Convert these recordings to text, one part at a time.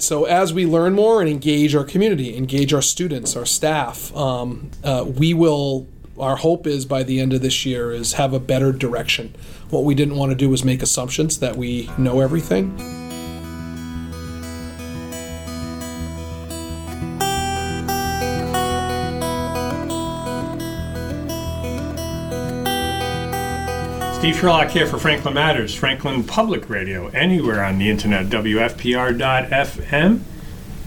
So as we learn more and engage our community, engage our students, our staff, we will, our hope is by the end of this year is have a better direction. What we didn't want to do was make assumptions that we know everything. Steve Sherlock here for Franklin Matters, Franklin Public Radio, anywhere on the internet, wfpr.fm, and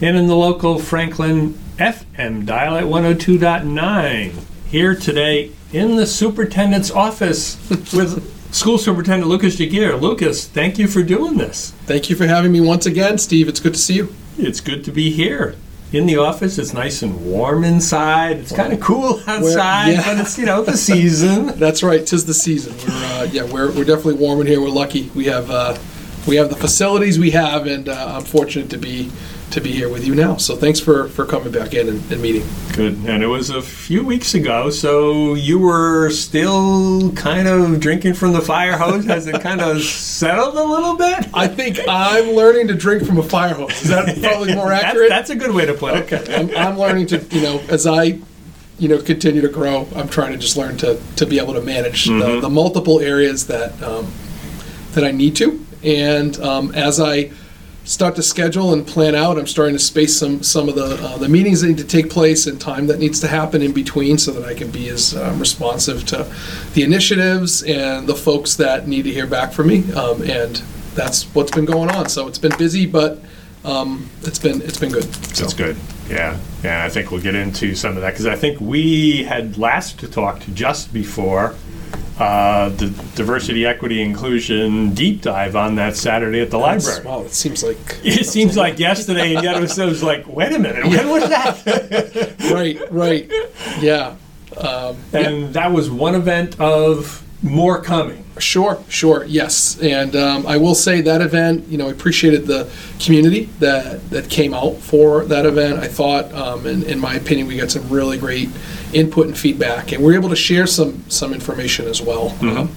in the local Franklin FM dial at 102.9. Here today in the superintendent's office with School Superintendent Lucas Jaguir. Lucas, thank you for doing this. Thank you for having me once again, Steve. It's good to see you. It's good to be here. In the office, it's nice and warm inside. It's kind of cool outside, but it's, you know, the season. That's right. 'Tis the season. We're definitely warm in here. We're lucky. We have the facilities we have, and I'm fortunate to be here with you now. So thanks for coming back in and meeting. Good. And it was a few weeks ago, so you were still kind of drinking from the fire hose. Has it kind of settled a little bit? I think I'm learning to drink from a fire hose. Is that probably more accurate? That's a good way to put it. Okay. I'm learning to, as I continue to grow, I'm trying to just learn to be able to manage the multiple areas that I need to. And as I start to schedule and plan out, I'm starting to space some of the meetings that need to take place and time that needs to happen in between, so that I can be as responsive to the initiatives and the folks that need to hear back from me. And that's what's been going on. So it's been busy, but it's been good. So. It's good. Yeah, and I think we'll get into some of that, because I think we had last talked just before the diversity, equity, inclusion deep dive on that Saturday at the library. Wow, it seems like yesterday, and yet it was like, wait a minute, when was that? Right, yeah. That was one event of more coming. Sure, yes. And I will say that event, I appreciated the community that came out for that event. I thought, in my opinion, we got some really great input and feedback, and we were able to share some information as well. Mm-hmm.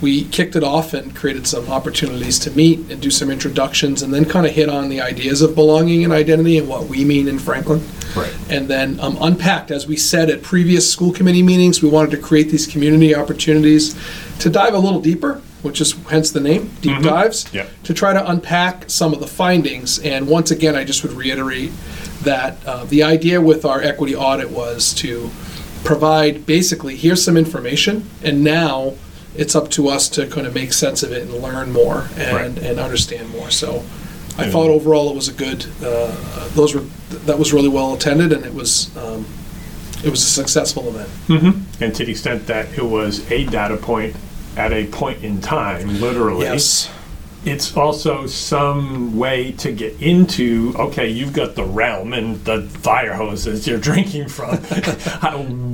We kicked it off and created some opportunities to meet and do some introductions, and then kind of hit on the ideas of belonging and identity and what we mean in Franklin. Right. And then unpacked, as we said at previous school committee meetings, we wanted to create these community opportunities to dive a little deeper, which is hence the name, Deep Dives, to try to unpack some of the findings. And once again, I just would reiterate that the idea with our equity audit was to provide, basically, here's some information, and now it's up to us to kind of make sense of it and learn more and understand more. So I thought overall it was a good, that was really well attended, and it was a successful event. Mm-hmm. And to the extent that it was a data point at a point in time, literally, yes, it's also some way to get into, okay, you've got the realm and the fire hoses you're drinking from.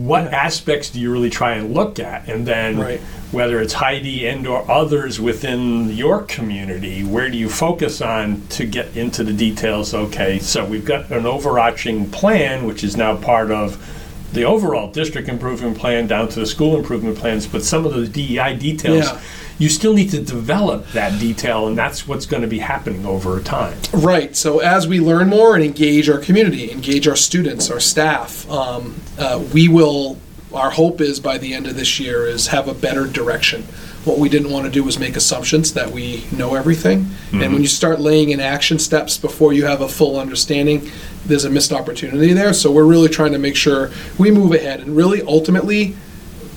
What aspects do you really try and look at? And then whether it's Heidi and or others within your community, where do you focus on to get into the details? Okay, so we've got an overarching plan, which is now part of the overall district improvement plan down to the school improvement plans, but some of the DEI details, you still need to develop that detail, and that's what's going to be happening over time. Right. So as we learn more and engage our community, engage our students, our staff, we will, our hope is by the end of this year is have a better direction. What we didn't want to do was make assumptions that we know everything. Mm-hmm. And when you start laying in action steps before you have a full understanding, there's a missed opportunity there. So we're really trying to make sure we move ahead, and really ultimately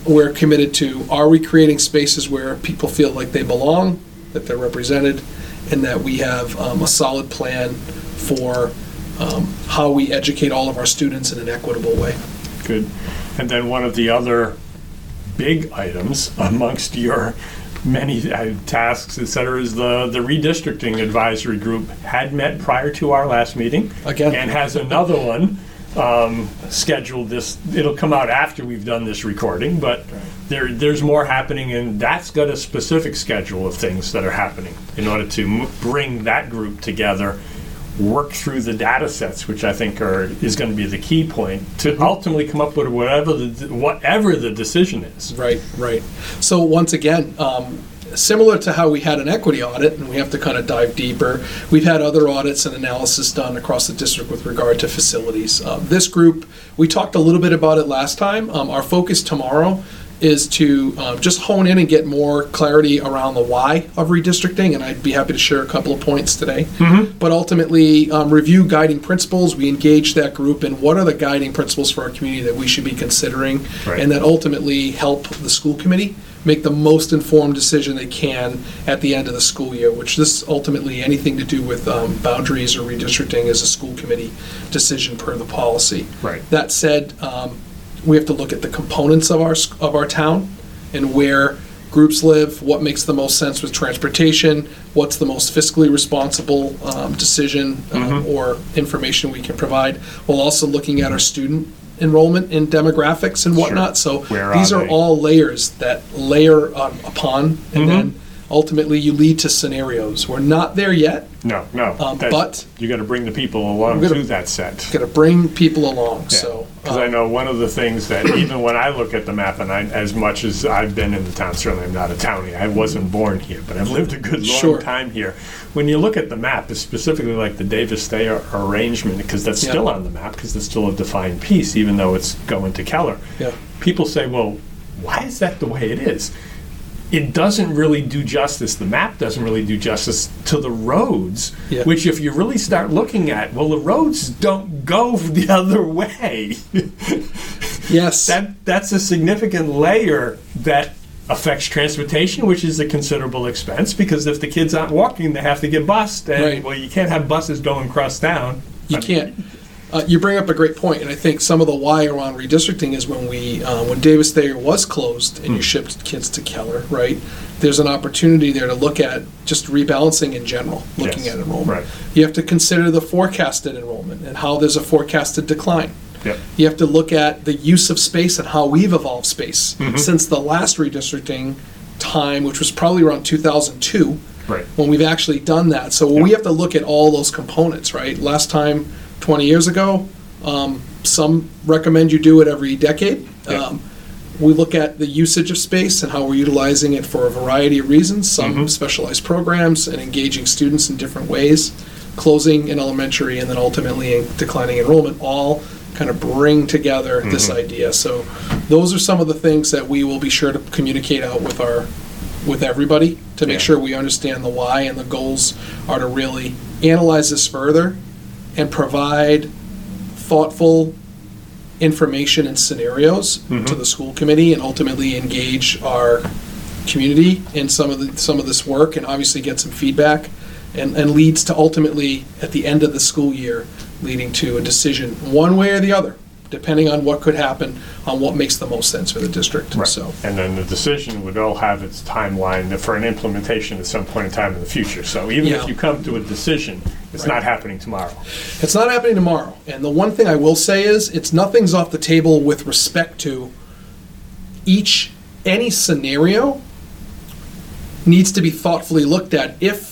we're committed to, are we creating spaces where people feel like they belong, that they're represented, and that we have a solid plan for how we educate all of our students in an equitable way. Good. And then one of the other big items amongst your many tasks, et cetera, is the redistricting advisory group had met prior to our last meeting again, and has another one scheduled. This, it'll come out after we've done this recording, but there's more happening, and that's got a specific schedule of things that are happening in order to bring that group together, work through the data sets, which I think is going to be the key point to ultimately come up with whatever the decision is. Right. So once again, similar to how we had an equity audit, and we have to kind of dive deeper, we've had other audits and analysis done across the district with regard to facilities. This group, we talked a little bit about it last time. Our focus tomorrow is to just hone in and get more clarity around the why of redistricting, and I'd be happy to share a couple of points today. Mm-hmm. But ultimately, review guiding principles. We engage that group in what are the guiding principles for our community that we should be considering, right, and that ultimately help the school committee make the most informed decision they can at the end of the school year, which this ultimately anything to do with boundaries or redistricting is a school committee decision per the policy. Right. That said, we have to look at the components of our town and where groups live, what makes the most sense with transportation, what's the most fiscally responsible decision or information we can provide, while also looking at our student enrollment and demographics and whatnot. Sure. So where these are all layers that layer upon, and then ultimately you lead to scenarios. We're not there yet. No. But you got to bring the people along to that set. Got to bring people along. Yeah. So because I know one of the things that even when I look at the map, and as much as I've been in the town, certainly I'm not a townie. I wasn't born here, but I've lived a good long time here. When you look at the map, it's specifically like the Davis-Thayer arrangement, because that's still on the map, because it's still a defined piece, even though it's going to Keller. Yeah. People say, well, why is that the way it is? It doesn't really do justice, the map doesn't really do justice to the roads, which if you really start looking at, well, the roads don't go the other way. Yes. That's a significant layer that affects transportation, which is a considerable expense, because if the kids aren't walking, they have to get bused, and well, you can't have buses going across town. You can't. You bring up a great point, and I think some of the why around redistricting is when we, when Davis-Thayer was closed and you shipped kids to Keller, right? There's an opportunity there to look at just rebalancing in general, looking at enrollment. Right. You have to consider the forecasted enrollment and how there's a forecasted decline. Yep. You have to look at the use of space and how we've evolved space since the last redistricting time, which was probably around 2002, when we've actually done that. So we have to look at all those components, right? Last time, 20 years ago, some recommend you do it every decade. We look at the usage of space and how we're utilizing it for a variety of reasons, some specialized programs and engaging students in different ways, closing in elementary and then ultimately declining enrollment, all kind of bring together this idea. So those are some of the things that we will be sure to communicate out with our with everybody to make sure we understand the why, and the goals are to really analyze this further and provide thoughtful information and scenarios to the school committee, and ultimately engage our community in some of this work, and obviously get some feedback, and leads to ultimately at the end of the school year leading to a decision one way or the other, depending on what could happen, on what makes the most sense for the district. Right. So, and then the decision would all have its timeline for an implementation at some point in time in the future. So even if you come to a decision, it's not happening tomorrow. It's not happening tomorrow. And the one thing I will say is, it's nothing's off the table with respect to any scenario needs to be thoughtfully looked at. If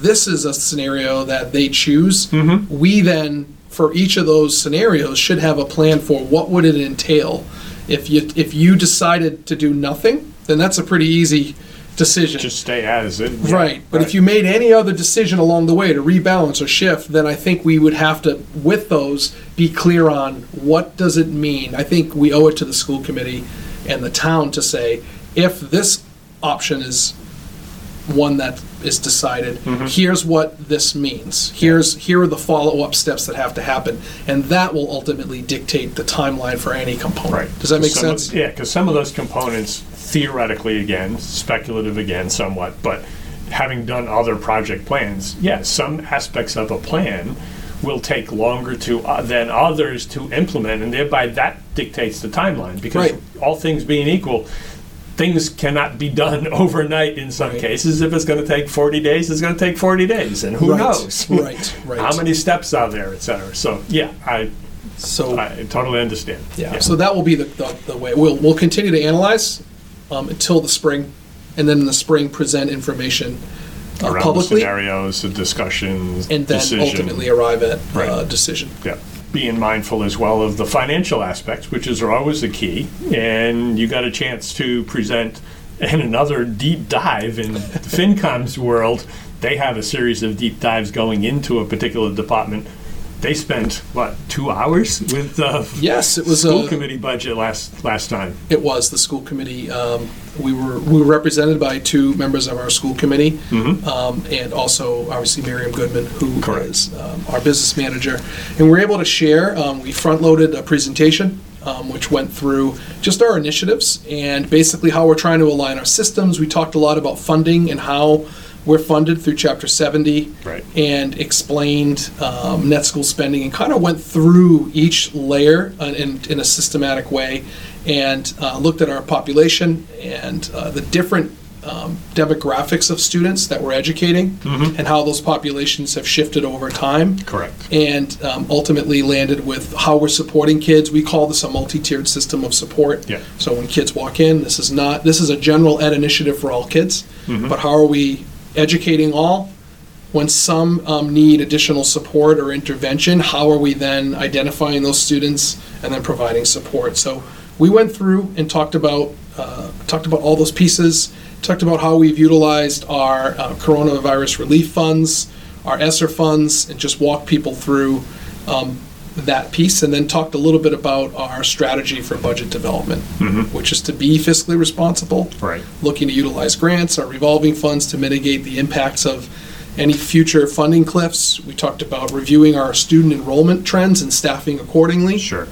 this is a scenario that they choose, we then, for each of those scenarios, should have a plan for what would it entail. If you decided to do nothing, then that's a pretty easy decision. Just stay as it. Yeah. Right. But if you made any other decision along the way to rebalance or shift, then I think we would have to, with those, be clear on what does it mean. I think we owe it to the school committee and the town to say, if this option is one that is decided, here's what this means. Here are the follow-up steps that have to happen, and that will ultimately dictate the timeline for any component. Right. Does that make sense? Yeah, because some of those components, theoretically, again, speculative again somewhat, but having done other project plans, some aspects of a plan will take longer than others to implement, and thereby that dictates the timeline, because all things being equal, things cannot be done overnight in some cases. If it's going to take 40 days, it's going to take 40 days, and who knows? Right. How many steps are there, et cetera? So, I totally understand. Yeah. So that will be the way. We'll continue to analyze until the spring, and then in the spring present information around publicly. The scenarios, the discussions, and then ultimately arrive at a decision. Yeah. Being mindful as well of the financial aspects, which is always the key, and you got a chance to present and another deep dive in FinCom's world. They have a series of deep dives going into a particular department. They spent, 2 hours with the school committee budget last time? It was the school committee. We were represented by two members of our school committee, mm-hmm. And also, obviously, Miriam Goodman, who is our business manager. And we were able to share. We front-loaded a presentation, which went through just our initiatives and basically how we're trying to align our systems. We talked a lot about funding and how we're funded through Chapter 70, right, and explained net school spending, and kind of went through each layer in a systematic way, and looked at our population and the different demographics of students that we're educating, mm-hmm. and how those populations have shifted over time. Correct. And ultimately landed with how we're supporting kids. We call this a multi-tiered system of support. Yeah. So when kids walk in, this is a general ed initiative for all kids, mm-hmm. but how are we educating all? When some need additional support or intervention, how are we then identifying those students and then providing support? So we went through and talked about all those pieces, talked about how we've utilized our coronavirus relief funds, our ESSER funds, and just walked people through that piece, and then talked a little bit about our strategy for budget development, mm-hmm. which is to be fiscally responsible, right, looking to utilize grants, our revolving funds to mitigate the impacts of any future funding cliffs. We talked about reviewing our student enrollment trends and staffing accordingly. Sure.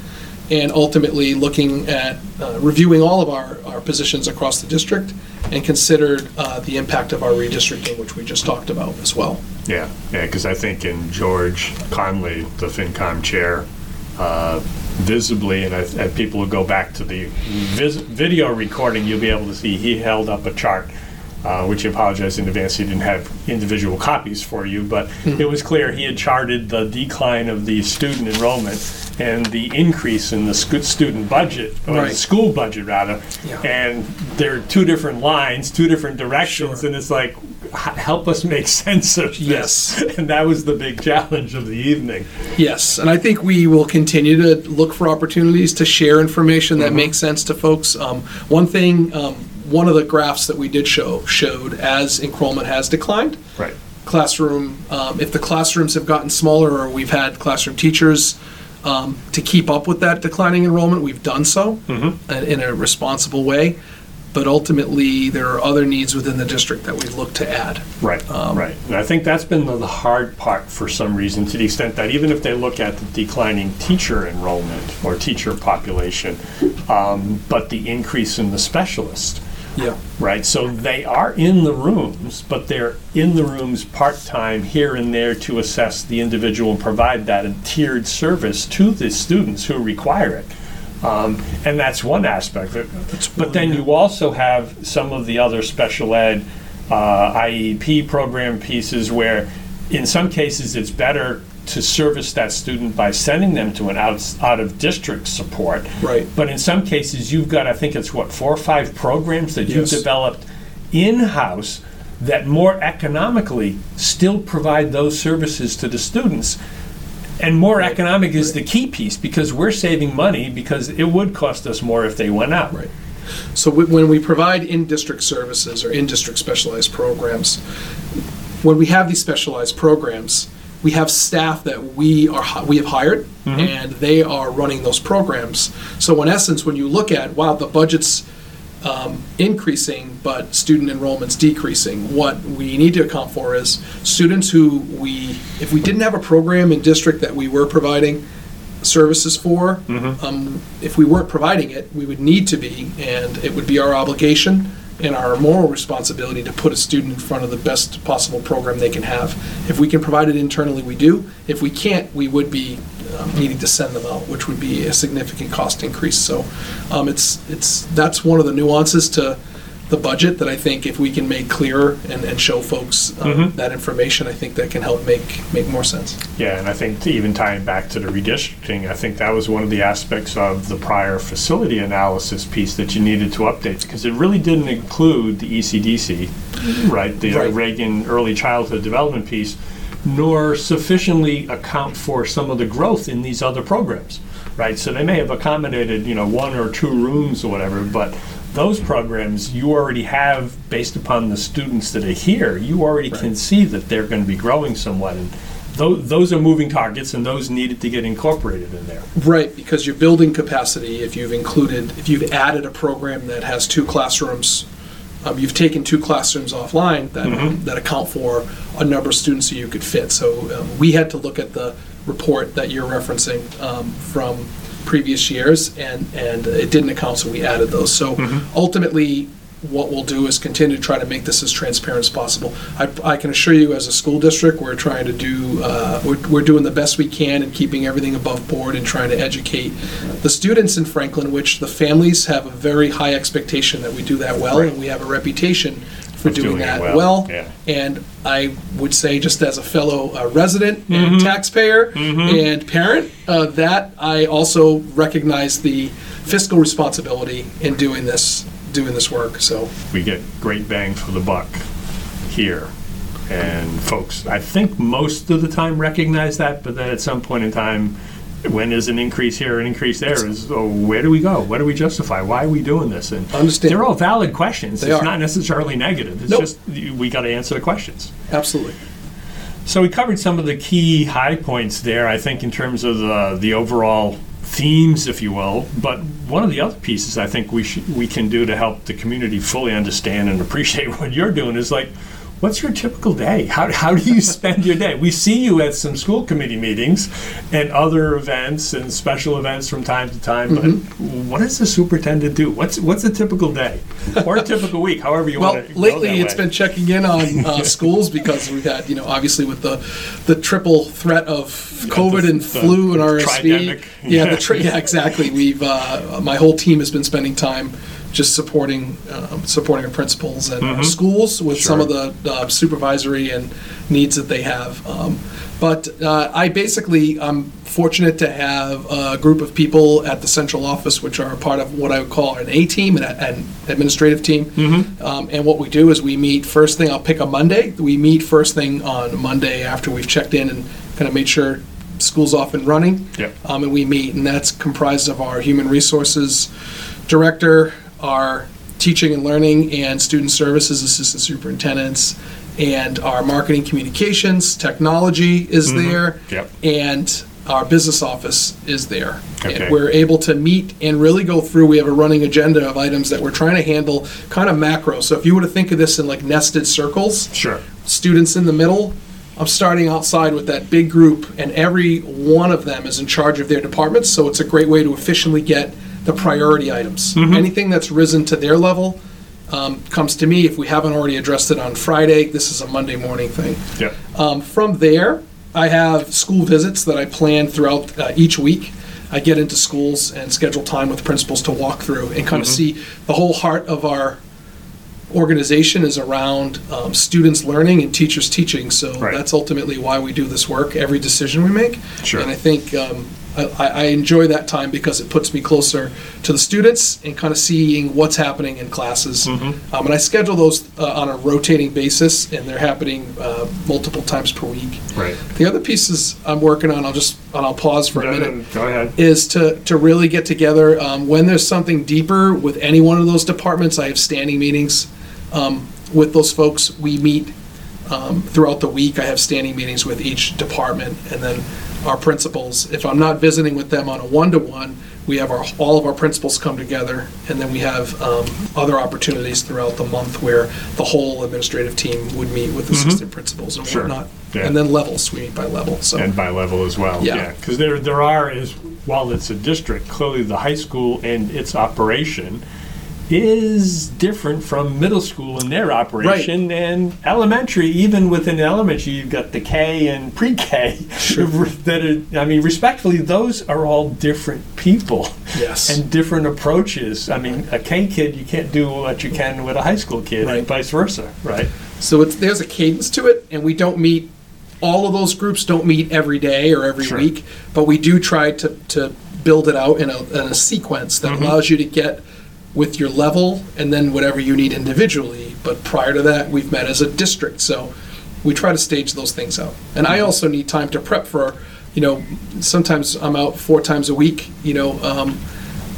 And ultimately looking at reviewing all of our positions across the district, and considered the impact of our redistricting, which we just talked about as well. Yeah, because I think in George Conley, the FinCom chair, visibly, and if people will go back to the video recording, you'll be able to see he held up a chart, which I apologize in advance, he didn't have individual copies for you, but mm-hmm. it was clear he had charted the decline of the student enrollment and the increase in the student budget, or right, the school budget rather, yeah, and there are two different lines, two different directions, sure, and it's like, help us make sense of this. Yes. And that was the big challenge of the evening. Yes, and I think we will continue to look for opportunities to share information that mm-hmm. makes sense to folks. One of the graphs that we did showed as enrollment has declined, right, if the classrooms have gotten smaller, or we've had classroom teachers to keep up with that declining enrollment, we've done so, mm-hmm. in a responsible way. But ultimately, there are other needs within the district that we look to add. Right, right. And I think that's been the hard part for some reason, to the extent that even if they look at the declining teacher enrollment or teacher population, but the increase in the specialist. Yeah. Right. So they are in the rooms, but they're in the rooms part-time here and there to assess the individual and provide that a tiered service to the students who require it. And that's one aspect of it. But then you also have some of the other special ed IEP program pieces where in some cases it's better to service that student by sending them to an out-of-district support. Right. But in some cases you've got, I think it's 4 or 5 programs that you've developed in-house that more economically still provide those services to the students. And more right, economic is right, the key piece, because we're saving money, because it would cost us more if they went out. Right. So when we provide in-district services or in-district specialized programs, when we have these specialized programs, we have staff that we have hired, mm-hmm. and they are running those programs. So in essence, when you look at, the budget's increasing, but student enrollment's decreasing. What we need to account for is students who if we didn't have a program in district that we were providing services for, mm-hmm. If we weren't providing it, we would need to be, and it would be our obligation and our moral responsibility to put a student in front of the best possible program they can have. If we can provide it internally, we do. If we can't, we would be needing to send them out, which would be a significant cost increase. So that's one of the nuances to the budget that I think if we can make clearer and show folks mm-hmm. that information, I think that can help make more sense. Yeah, and I think even tying back to the redistricting, I think that was one of the aspects of the prior facility analysis piece that you needed to update, because it really didn't include the ECDC, right, the right, Reagan early childhood development piece, nor sufficiently account for some of the growth in these other programs, right? So they may have accommodated, 1 or 2 rooms or whatever, but those programs you already have, based upon the students that are here, you already can see that they're going to be growing somewhat. And those are moving targets, and those needed to get incorporated in there. Right, because you're building capacity if you've included, if you've added a program that has two classrooms. You've taken two classrooms offline that that account for a number of students that you could fit. So we had to look at the report that you're referencing from previous years, and it didn't account, so we added those. So ultimately, what we'll do is continue to try to make this as transparent as possible. I can assure you, as a school district, we're trying to do we're doing the best we can and keeping everything above board and trying to educate the students in Franklin, which the families have a very high expectation that we do that well, and we have a reputation for doing that well. Yeah. And I would say, just as a fellow resident and taxpayer and parent, that I also recognize the fiscal responsibility in doing this work. So we get great bang for the buck here, and folks, I think most of the time recognize that, but then at some point in time, when there's an increase here or an increase there, where do we go? What do we justify? Why are we doing this? And they're all valid questions. It's not necessarily negative. It's just we got to answer the questions. Absolutely. So we covered some of the key high points there, I think, in terms of the overall themes, if you will, but one of the other pieces I think we can do to help the community fully understand and appreciate what you're doing is, like, what's your typical day? How do you spend your day? We see you at some school committee meetings and other events and special events from time to time, but what does the superintendent do? What's a typical day or a typical week, however you want to go? Well, lately it's been checking in on schools, because we've had, obviously with the triple threat of COVID and flu and RSV. Exactly. We've my whole team has been spending time just supporting our principals and our schools with some of the supervisory and needs that they have. But I'm fortunate to have a group of people at the central office, which are part of what I would call an A team and an administrative team. And what we do is we meet first thing. I'll pick a Monday. We meet first thing on Monday after we've checked in and kind of made sure school's off and running. And we meet, and that's comprised of our human resources director, our teaching and learning and student services assistant superintendents, and our marketing communications technology is there, and our business office is there. And we're able to meet and really go through. We have a running agenda of items that we're trying to handle, kind of macro. So if you were to think of this in like nested circles, students in the middle, I'm starting outside with that big group, and every one of them is in charge of their departments, so it's a great way to efficiently get the priority items. Anything that's risen to their level comes to me. If we haven't already addressed it on Friday, this is a Monday morning thing. From there, I have school visits that I plan throughout each week. I get into schools and schedule time with principals to walk through and kind of see the whole heart of our organization is around students learning and teachers teaching, so that's ultimately why we do this work, every decision we make. And I think I enjoy that time because it puts me closer to the students and kind of seeing what's happening in classes. And I schedule those on a rotating basis, and they're happening multiple times per week. The other pieces I'm working on, I'll pause for a minute. Go ahead. Is to really get together when there's something deeper with any one of those departments. I have standing meetings with those folks. We meet throughout the week. I have standing meetings with each department, and then our principals. If I'm not visiting with them on a one-to-one, we have all of our principals come together, and then we have other opportunities throughout the month where the whole administrative team would meet with assistant principals and whatnot. And then levels, we meet by level. So. And by level as well, Because there are, while it's a district, clearly the high school and its operation is different from middle school in their operation and elementary. Even within elementary, you've got the K and pre-K. That are, respectfully, those are all different people and different approaches. I mean, a K kid, you can't do what you can with a high school kid, and vice versa, So there's a cadence to it, and we don't meet. All of those groups don't meet every day or every week, but we do try to build it out in a sequence that allows you to get with your level and then whatever you need individually. But prior to that, we've met as a district, so we try to stage those things out. And I also need time to prep for, sometimes I'm out 4 times a week,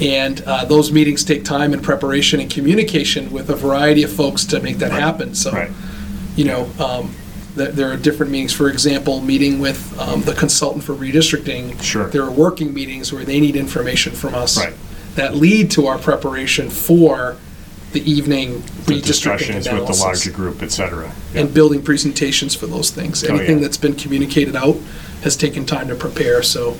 And those meetings take time and preparation and communication with a variety of folks to make that happen. So, you know, there are different meetings. For example, meeting with the consultant for redistricting. Sure. There are working meetings where they need information from us that lead to our preparation for the evening redistricting discussions analysis with the larger group, et cetera. And building presentations for those things. Anything that's been communicated out has taken time to prepare. So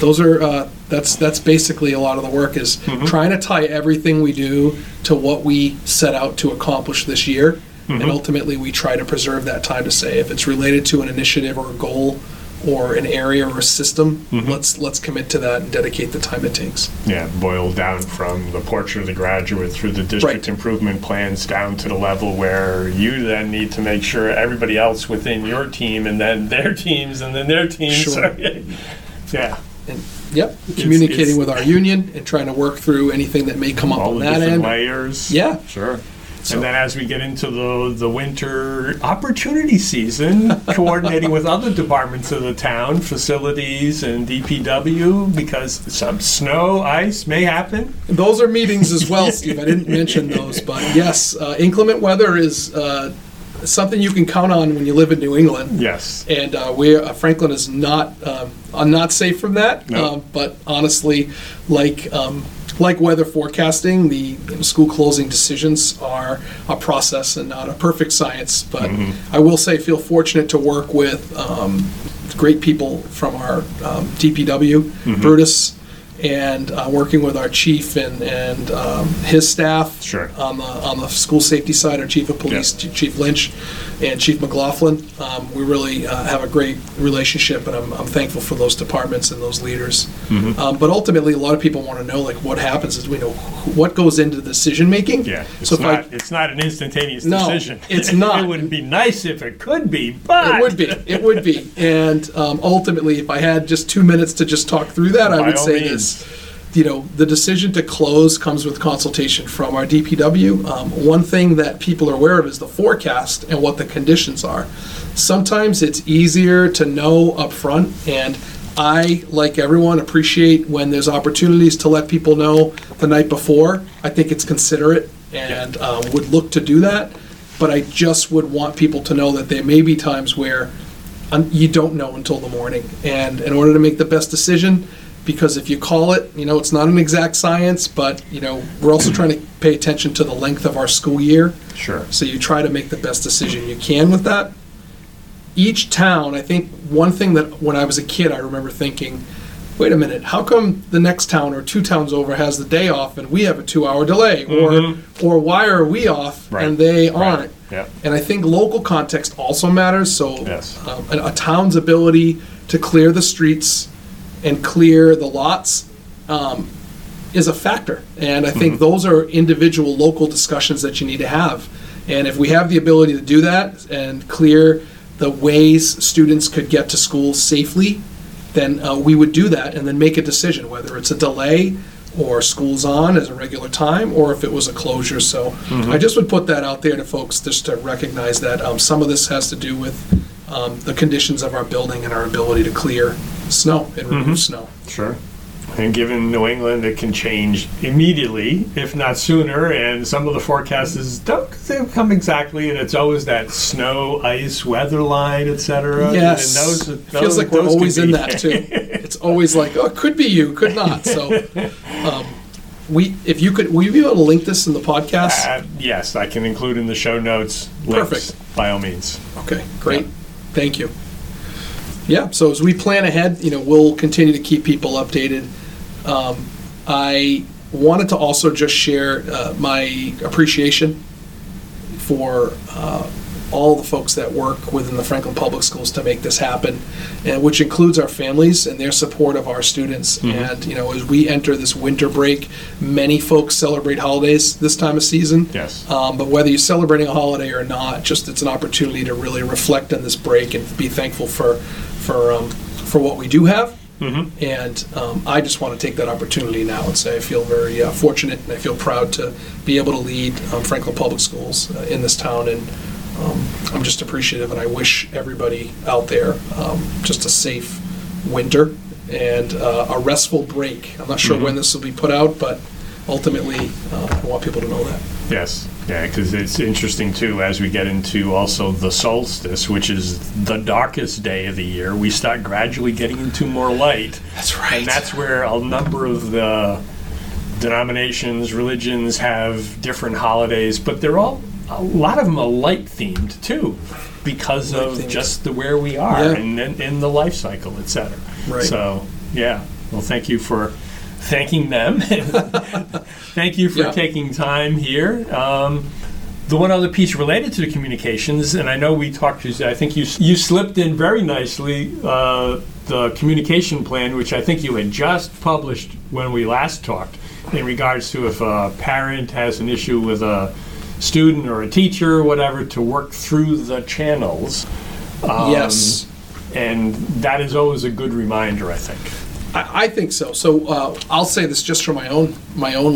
those are that's basically a lot of the work is trying to tie everything we do to what we set out to accomplish this year, and ultimately we try to preserve that time to say if it's related to an initiative or a goal or an area or a system, let's commit to that and dedicate the time it takes. Yeah, boil down from the portrait of the graduate through the district improvement plans down to the level where you then need to make sure everybody else within your team and then their teams and then their teams. And communicating with our union and trying to work through anything that may come up on that end. All the different layers. Yeah. Sure. So. And then as we get into the winter opportunity season, coordinating with other departments of the town, facilities and DPW, because some snow, ice may happen. Those are meetings as well, Steve. I didn't mention those, but yes, inclement weather is something you can count on when you live in New England. Yes. And Franklin is not safe from that, but honestly, like weather forecasting, the school closing decisions are a process and not a perfect science, but I will say feel fortunate to work with great people from our DPW, Brutus, and working with our chief and his staff on the school safety side, our chief of police, Chief Lynch, and Chief McLaughlin. We really have a great relationship, and I'm thankful for those departments and those leaders. But ultimately, a lot of people want to know, like, what happens is we know what goes into decision making. Yeah, it's not an instantaneous decision. No, it's not. It would be nice if it could be, but it would be. And ultimately, if I had just 2 minutes to just talk through that, I would say this. You know, the decision to close comes with consultation from our DPW. One thing that people are aware of is the forecast and what the conditions are. Sometimes it's easier to know up front, and I, like everyone, appreciate when there's opportunities to let people know the night before. I think it's considerate and would look to do that, but I just would want people to know that there may be times where you don't know until the morning, and in order to make the best decision, because if you call it, you know, it's not an exact science, but, you know, we're also trying to pay attention to the length of our school year. Sure. So you try to make the best decision you can with that. Each town, I think one thing that when I was a kid, I remember thinking, wait a minute, how come the next town or two towns over has the day off and we have a 2-hour delay? Or why are we off and they aren't? Yeah. And I think local context also matters. So a town's ability to clear the streets and clear the lots is a factor. And I think those are individual local discussions that you need to have. And if we have the ability to do that and clear the ways students could get to school safely, then we would do that and then make a decision, whether it's a delay or school's on as a regular time or if it was a closure. So I just would put that out there to folks just to recognize that some of this has to do with the conditions of our building and our ability to clear snow and remove snow. Sure. And given New England, it can change immediately, if not sooner, and some of the forecasts don't come exactly, and it's always that snow, ice, weather line, et cetera. Yes. And those feels like we're always in that, too. It's always like, oh, it could be you, could not. So will you be able to link this in the podcast? Yes, I can include in the show notes links. Perfect. By all means. Okay, great. Yeah. Thank you. Yeah, so as we plan ahead, you know, we'll continue to keep people updated. I wanted to also just share my appreciation for all the folks that work within the Franklin Public Schools to make this happen, and which includes our families and their support of our students. And, you know, as we enter this winter break, many folks celebrate holidays this time of season. Yes. But whether you're celebrating a holiday or not, just it's an opportunity to really reflect on this break and be thankful for what we do have. And I just want to take that opportunity now and say I feel very fortunate and I feel proud to be able to lead Franklin Public Schools in this town, and I'm just appreciative, and I wish everybody out there just a safe winter and a restful break. I'm not sure when this will be put out, but ultimately I want people to know that. Yes. Yeah, because it's interesting, too, as we get into also the solstice, which is the darkest day of the year, we start gradually getting into more light. That's right. And that's where a number of the denominations, religions have different holidays, but they're all, a lot of them are light-themed, too, because of just the where we are and in the life cycle, et cetera. Right. So, yeah. Well, thank you for thanking them. Thank you for taking time here. The one other piece related to the communications, and I know we talked to, I think you slipped in very nicely the communication plan, which I think you had just published when we last talked, in regards to if a parent has an issue with a student or a teacher or whatever, to work through the channels. Yes. And that is always a good reminder, I think. I think so. So I'll say this just from my own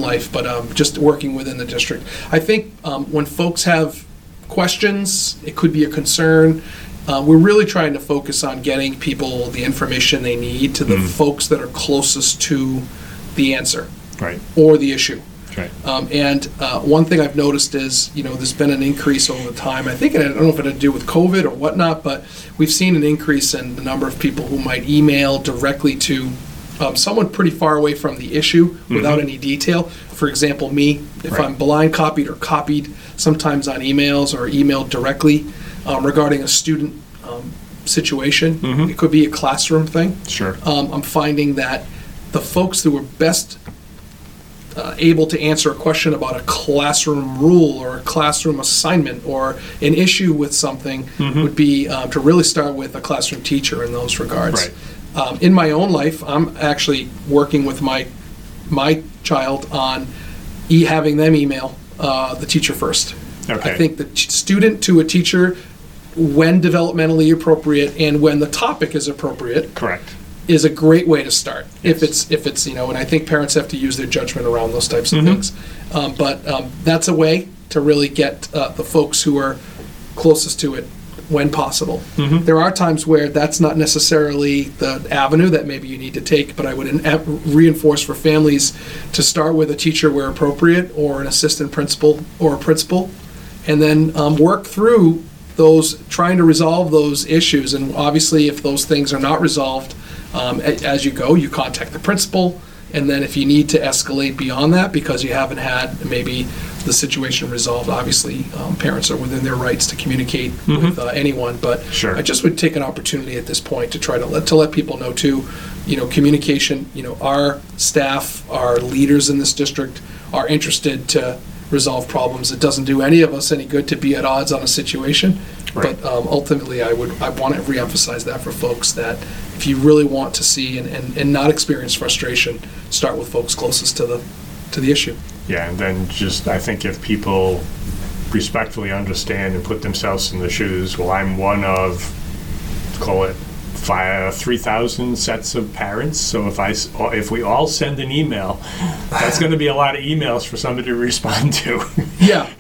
life, but just working within the district. I think when folks have questions, it could be a concern. We're really trying to focus on getting people the information they need to the folks that are closest to the answer or the issue. Right. And one thing I've noticed is, there's been an increase over time. I think, and I don't know if it had to do with COVID or whatnot, but we've seen an increase in the number of people who might email directly to someone pretty far away from the issue without any detail. For example, me, if I'm blind copied or copied sometimes on emails or emailed directly regarding a student situation, it could be a classroom thing. Sure. I'm finding that the folks who are best able to answer a question about a classroom rule or a classroom assignment or an issue with something would be to really start with a classroom teacher in those regards. Right. In my own life, I'm actually working with my child on having them email the teacher first. Okay. I think the student to a teacher, when developmentally appropriate and when the topic is appropriate. Correct. Is a great way to start. Yes. If it's and I think parents have to use their judgment around those types of things. But that's a way to really get the folks who are closest to it when possible. There are times where that's not necessarily the avenue that maybe you need to take, but I would reinforce for families to start with a teacher where appropriate or an assistant principal or a principal, and then work through those, trying to resolve those issues. And obviously if those things are not resolved, as you go, you contact the principal, and then if you need to escalate beyond that because you haven't had maybe the situation resolved, obviously parents are within their rights to communicate with anyone, but sure. I just would take an opportunity at this point to try to let people know too, communication, our staff, our leaders in this district are interested to resolve problems. It doesn't do any of us any good to be at odds on a situation. Right. But ultimately, I want to reemphasize that for folks that if you really want to see and not experience frustration, start with folks closest to the issue. Yeah, and then just I think if people respectfully understand and put themselves in the shoes, well, I'm one of, call it 3,000 sets of parents. So if we all send an email, that's going to be a lot of emails for somebody to respond to. Yeah,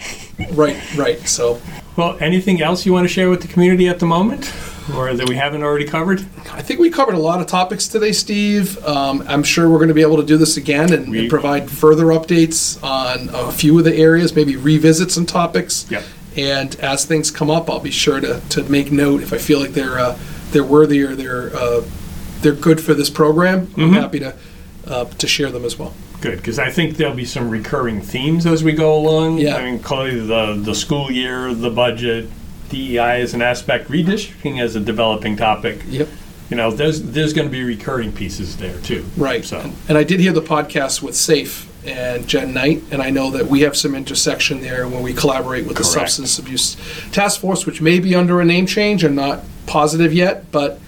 right. So. Well, anything else you want to share with the community at the moment, or that we haven't already covered? I think we covered a lot of topics today, Steve. I'm sure we're going to be able to do this again and provide further updates on a few of the areas, maybe revisit some topics. Yep. And as things come up, I'll be sure to make note if I feel like they're worthy or they're good for this program. I'm happy to share them as well. Good, because I think there'll be some recurring themes as we go along. Yeah. I mean, clearly the school year, the budget, DEI as an aspect, redistricting as a developing topic. Yep. There's going to be recurring pieces there too. Right. So, and I did hear the podcast with SAFE and Jen Knight, and I know that we have some intersection there when we collaborate with the Substance Abuse Task Force, which may be under a name change. I'm not positive yet, but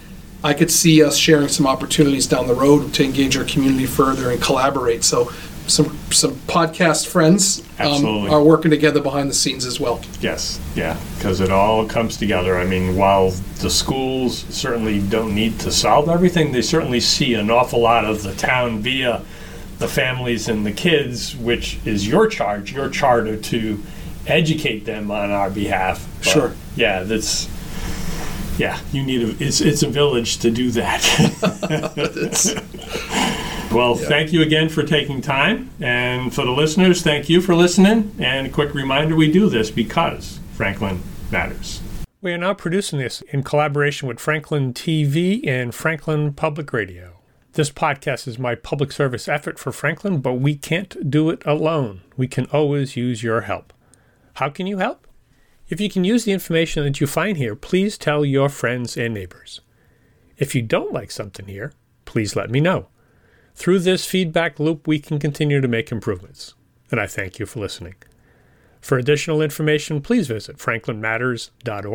I could see us sharing some opportunities down the road to engage our community further and collaborate. So some podcast friends are working together behind the scenes as well. Yes, yeah, because it all comes together. I mean, while the schools certainly don't need to solve everything, they certainly see an awful lot of the town via the families and the kids, which is your charge, your charter to educate them on our behalf. But, sure. Yeah, that's... Yeah, you need a. It's a village to do that. Thank you again for taking time, and for the listeners, thank you for listening. And a quick reminder: we do this because Franklin matters. We are now producing this in collaboration with Franklin TV and Franklin Public Radio. This podcast is my public service effort for Franklin, but we can't do it alone. We can always use your help. How can you help? If you can use the information that you find here, please tell your friends and neighbors. If you don't like something here, please let me know. Through this feedback loop, we can continue to make improvements. And I thank you for listening. For additional information, please visit franklinmatters.org.